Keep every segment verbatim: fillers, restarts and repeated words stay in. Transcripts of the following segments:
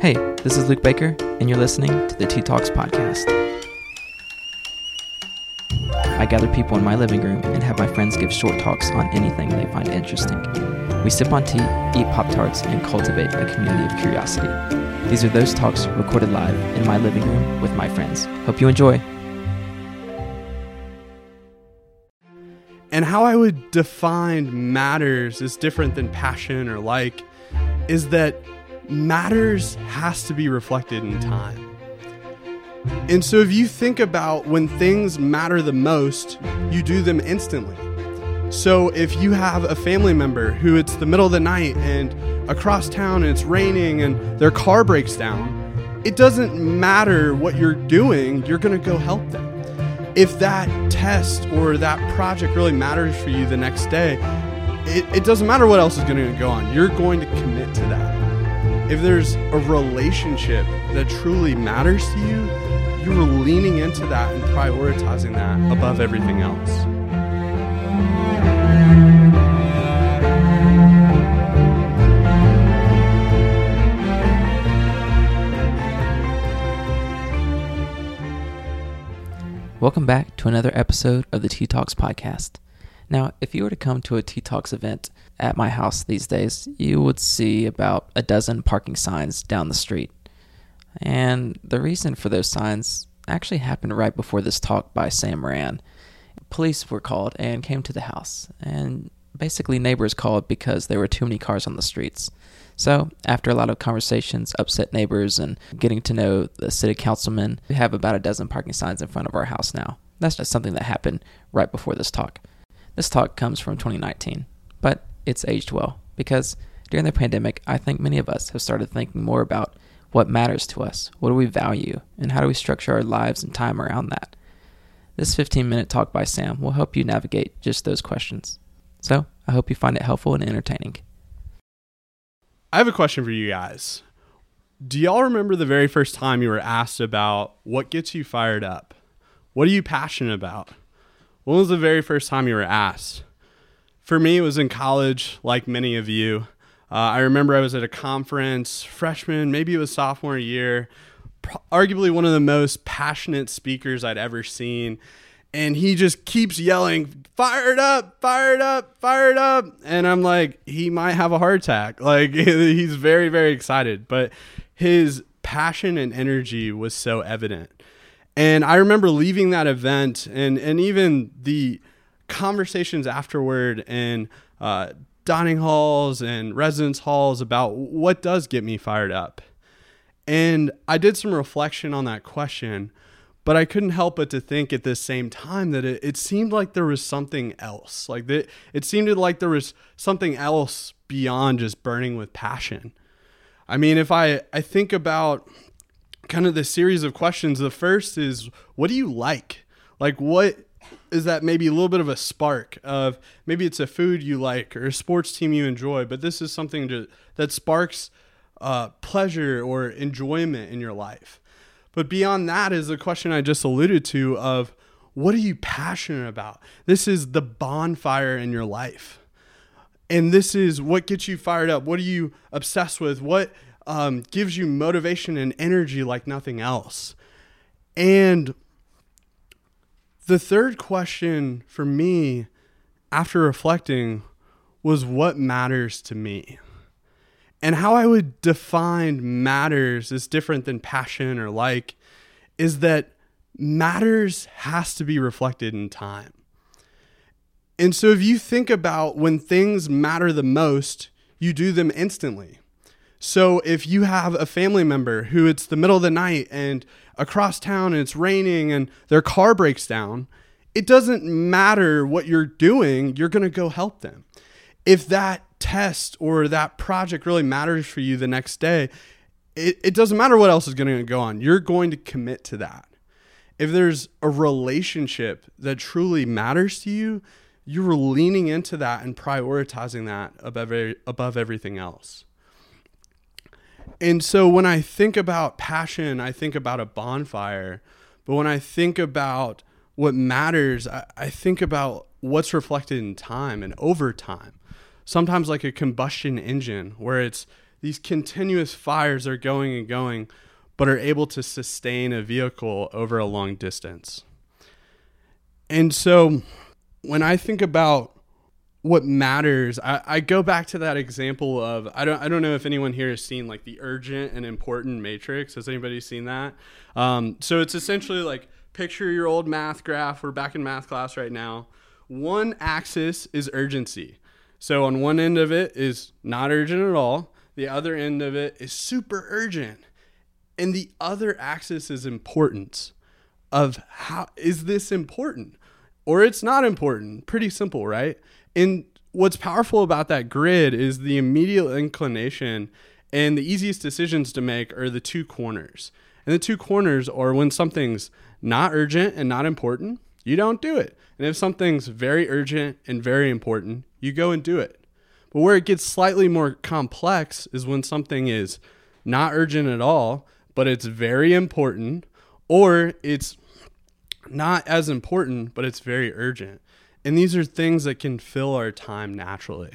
Hey, this is Luke Baker, and you're listening to the Tea Talks Podcast. I gather people in my living room and have my friends give short talks on anything they find interesting. We sip on tea, eat Pop-Tarts, and cultivate a community of curiosity. These are those talks recorded live in my living room with my friends. Hope you enjoy. And how I would define matters is different than passion or like, is that matters has to be reflected in time. And so if you think about when things matter the most, you do them instantly. So if you have a family member who it's the middle of the night and across town and it's raining and their car breaks down, it doesn't matter what you're doing, you're going to go help them. If that test or that project really matters for you the next day, it, it doesn't matter what else is going to go on. You're going to commit to that. If there's a relationship that truly matters to you, you're leaning into that and prioritizing that above everything else. Welcome back to another episode of the Tea Talks Podcast. Now, if you were to come to a Tea Talks event at my house these days, you would see about a dozen parking signs down the street. And the reason for those signs actually happened right before this talk by Sam Rand. Police were called and came to the house. And basically neighbors called because there were too many cars on the streets. So after a lot of conversations, upset neighbors, and getting to know the city councilman, we have about a dozen parking signs in front of our house now. That's just something that happened right before this talk. This talk comes from twenty nineteen, but it's aged well because during the pandemic, I think many of us have started thinking more about what matters to us, what do we value, and how do we structure our lives and time around that. This fifteen-minute talk by Sam will help you navigate just those questions. So I hope you find it helpful and entertaining. I have a question for you guys. Do y'all remember the very first time you were asked about what gets you fired up? What are you passionate about? When was the very first time you were asked? For me, it was in college, like many of you. Uh, I remember I was at a conference, freshman, maybe it was sophomore year, pro- arguably one of the most passionate speakers I'd ever seen. And he just keeps yelling, fired up, fired up, fired up. And I'm like, he might have a heart attack. Like, he's very, very excited. But his passion and energy was so evident. And I remember leaving that event and, and even the conversations afterward in uh, dining halls and residence halls about what does get me fired up. And I did some reflection on that question. But I couldn't help but to think at the same time that it, it seemed like there was something else. Like that, it seemed like there was something else beyond just burning with passion. I mean, if I, I think about kind of the series of questions, the first is, what do you like? Like, what is that maybe a little bit of a spark of, maybe it's a food you like or a sports team you enjoy, but this is something to, that sparks uh, pleasure or enjoyment in your life. But beyond that is the question I just alluded to of, what are you passionate about? This is the bonfire in your life. And this is what gets you fired up. What are you obsessed with? What um, gives you motivation and energy like nothing else? And the third question for me, after reflecting, was what matters to me? And how I would define matters is different than passion or like, is that matters has to be reflected in time. And so if you think about when things matter the most, you do them instantly. So if you have a family member who it's the middle of the night and across town and it's raining and their car breaks down, it doesn't matter what you're doing, you're going to go help them. If that test or that project really matters for you the next day, it, it doesn't matter what else is going to go on. You're going to commit to that. If there's a relationship that truly matters to you, you're leaning into that and prioritizing that above, above everything else. And so when I think about passion, I think about a bonfire. But when I think about what matters, I, I think about what's reflected in time and over time. Sometimes like a combustion engine where it's these continuous fires are going and going, but are able to sustain a vehicle over a long distance. And so when I think about what matters, I, I go back to that example of, I don't I don't know if anyone here has seen like the urgent and important matrix. Has anybody seen that? Um, so it's essentially like, picture your old math graph. We're back in math class right now. One axis is urgency. So on one end of it is not urgent at all. The other end of it is super urgent. And the other axis is importance, of how is this important or it's not important? Pretty simple, right? And what's powerful about that grid is the immediate inclination, and the easiest decisions to make are the two corners. And the two corners are when something's not urgent and not important, you don't do it. And if something's very urgent and very important, you go and do it. But where it gets slightly more complex is when something is not urgent at all, but it's very important, or it's not as important, but it's very urgent. And these are things that can fill our time naturally.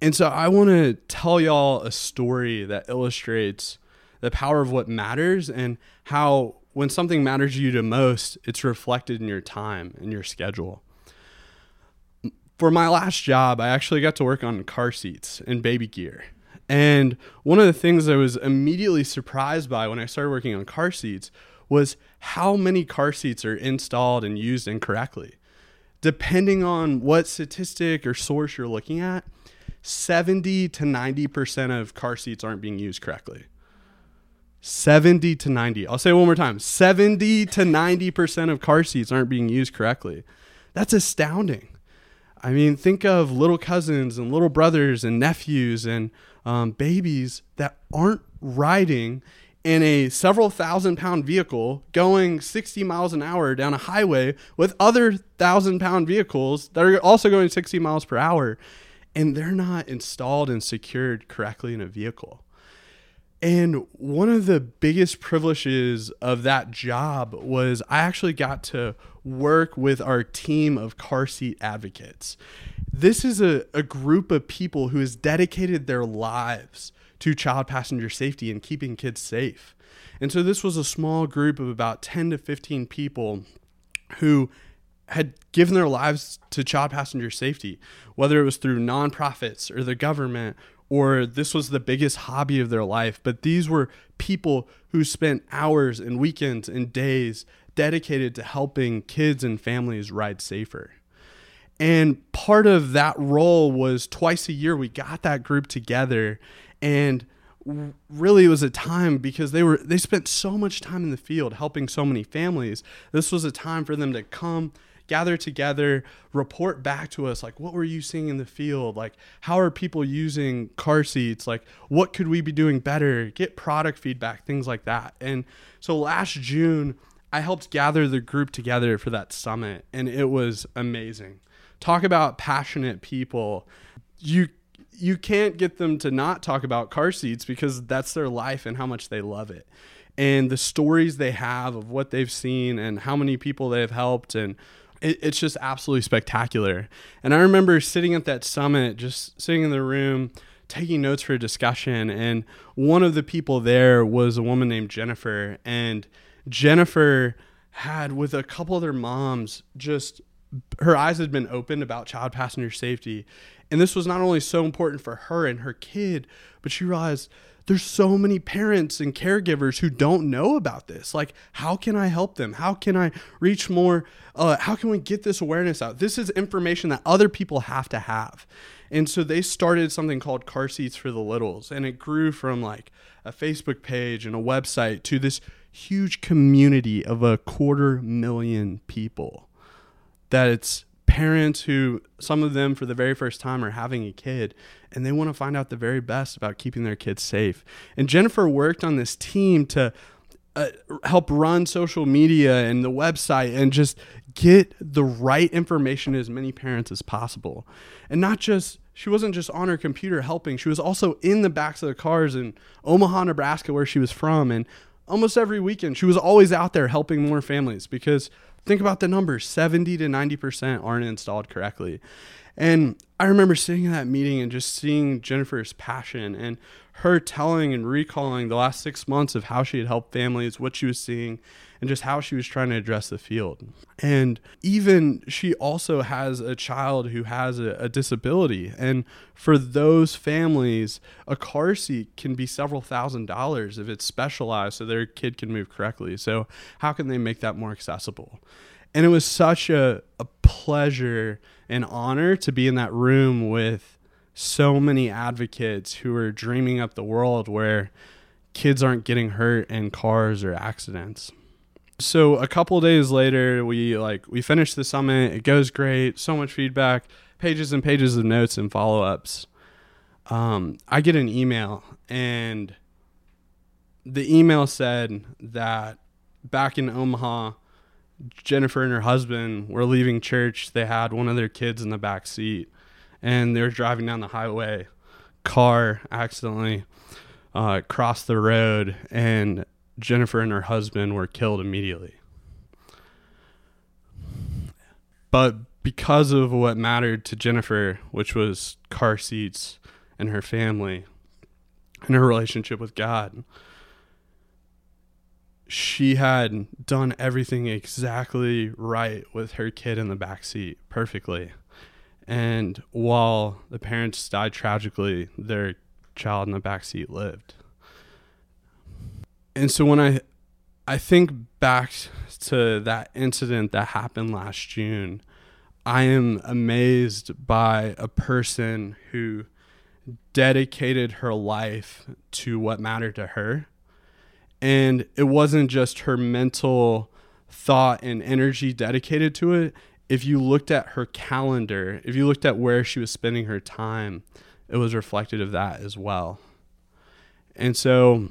And so I want to tell y'all a story that illustrates the power of what matters and how when something matters to you the most, it's reflected in your time and your schedule. For my last job, I actually got to work on car seats and baby gear. And one of the things I was immediately surprised by when I started working on car seats was how many car seats are installed and used incorrectly. Depending on what statistic or source you're looking at, seventy to ninety percent of car seats aren't being used correctly. seventy to ninety. I'll say it one more time. seventy to ninety percent of car seats aren't being used correctly. That's astounding. I mean, think of little cousins and little brothers and nephews and um, babies that aren't riding in a several thousand pound vehicle going sixty miles an hour down a highway with other thousand pound vehicles that are also going sixty miles per hour, and they're not installed and secured correctly in a vehicle. And one of the biggest privileges of that job was I actually got to work with our team of car seat advocates. This is a, a group of people who has dedicated their lives to child passenger safety and keeping kids safe. And so this was a small group of about ten to fifteen people who had given their lives to child passenger safety, whether it was through nonprofits or the government, or this was the biggest hobby of their life. But these were people who spent hours and weekends and days dedicated to helping kids and families ride safer. And part of that role was twice a year we got that group together, and really it was a time because they were they spent so much time in the field helping so many families. This was a time for them to come gather together, report back to us, like, what were you seeing in the field? Like, how are people using car seats? Like, what could we be doing better? Get product feedback, things like that. And so last June, I helped gather the group together for that summit, and it was amazing. Talk about passionate people. You you can't get them to not talk about car seats because that's their life and how much they love it. And the stories they have of what they've seen and how many people they've helped, and it's just absolutely spectacular. And I remember sitting at that summit, just sitting in the room, taking notes for a discussion. And one of the people there was a woman named Jennifer. And Jennifer had, with a couple other moms, just her eyes had been opened about child passenger safety. And this was not only so important for her and her kid, but she realized there's so many parents and caregivers who don't know about this. Like, how can I help them? How can I reach more? Uh, how can we get this awareness out? This is information that other people have to have. And so they started something called Car Seats for the Littles. And it grew from like a Facebook page and a website to this huge community of a quarter million people. That it's parents who, some of them for the very first time, are having a kid, and they want to find out the very best about keeping their kids safe. And Jennifer worked on this team to uh, help run social media and the website and just get the right information to as many parents as possible. And not just, she wasn't just on her computer helping, she was also in the backs of the cars in Omaha, Nebraska, where she was from. And almost every weekend, she was always out there helping more families because think about the numbers, seventy to ninety percent aren't installed correctly. And I remember sitting in that meeting and just seeing Jennifer's passion and her telling and recalling the last six months of how she had helped families, what she was seeing, and just how she was trying to address the field. And even she also has a child who has a, a disability. And for those families, a car seat can be several thousand dollars if it's specialized so their kid can move correctly. So how can they make that more accessible? And it was such a, a pleasure and honor to be in that room with so many advocates who are dreaming up the world where kids aren't getting hurt in cars or accidents. So a couple of days later, we like we finished the summit. It goes great. So much feedback, pages and pages of notes and follow-ups. Um, I get an email, and the email said that back in Omaha, Jennifer and her husband were leaving church. They had one of their kids in the back seat, and they were driving down the highway. Car accidentally uh, crossed the road, and Jennifer and her husband were killed immediately. But because of what mattered to Jennifer, which was car seats and her family and her relationship with God, she had done everything exactly right with her kid in the backseat, perfectly. And while the parents died tragically, their child in the backseat lived. And so when I I think back to that incident that happened last June, I am amazed by a person who dedicated her life to what mattered to her. And it wasn't just her mental thought and energy dedicated to it. If you looked at her calendar, if you looked at where she was spending her time, it was reflective of that as well. And so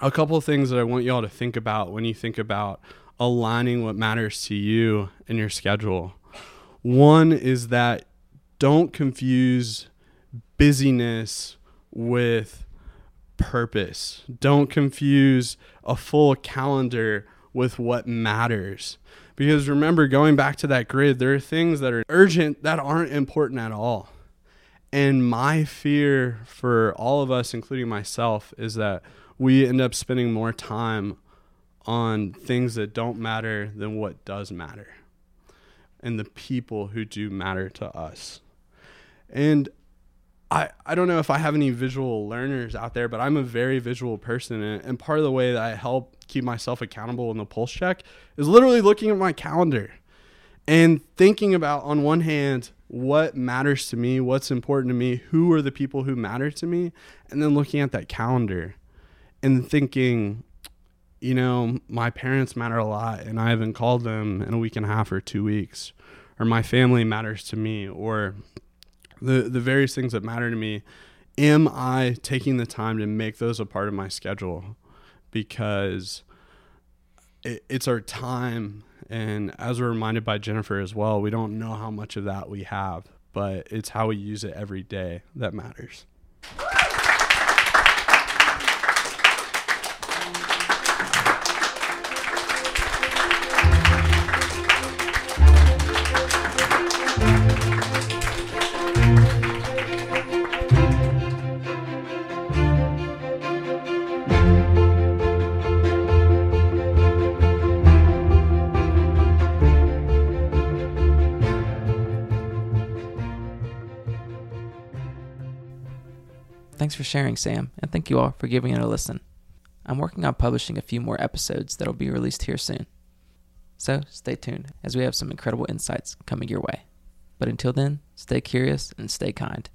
a couple of things that I want y'all to think about when you think about aligning what matters to you in your schedule. One is that don't confuse busyness with purpose. Don't confuse a full calendar with what matters. Because remember, going back to that grid, there are things that are urgent that aren't important at all. And my fear for all of us, including myself, is that we end up spending more time on things that don't matter than what does matter and the people who do matter to us. And I, I don't know if I have any visual learners out there, but I'm a very visual person. And, and part of the way that I help keep myself accountable in the pulse check is literally looking at my calendar and thinking about, on one hand, what matters to me, what's important to me, who are the people who matter to me, and then looking at that calendar and thinking, you know, my parents matter a lot and I haven't called them in a week and a half or two weeks, or my family matters to me, or the the various things that matter to me. Am I taking the time to make those a part of my schedule? Because it, it's our time. And as we're reminded by Jennifer as well, we don't know how much of that we have, but it's how we use it every day that matters. Thanks for sharing, Sam, and thank you all for giving it a listen. I'm working on publishing a few more episodes that'll be released here soon. So stay tuned as we have some incredible insights coming your way. But until then, stay curious and stay kind.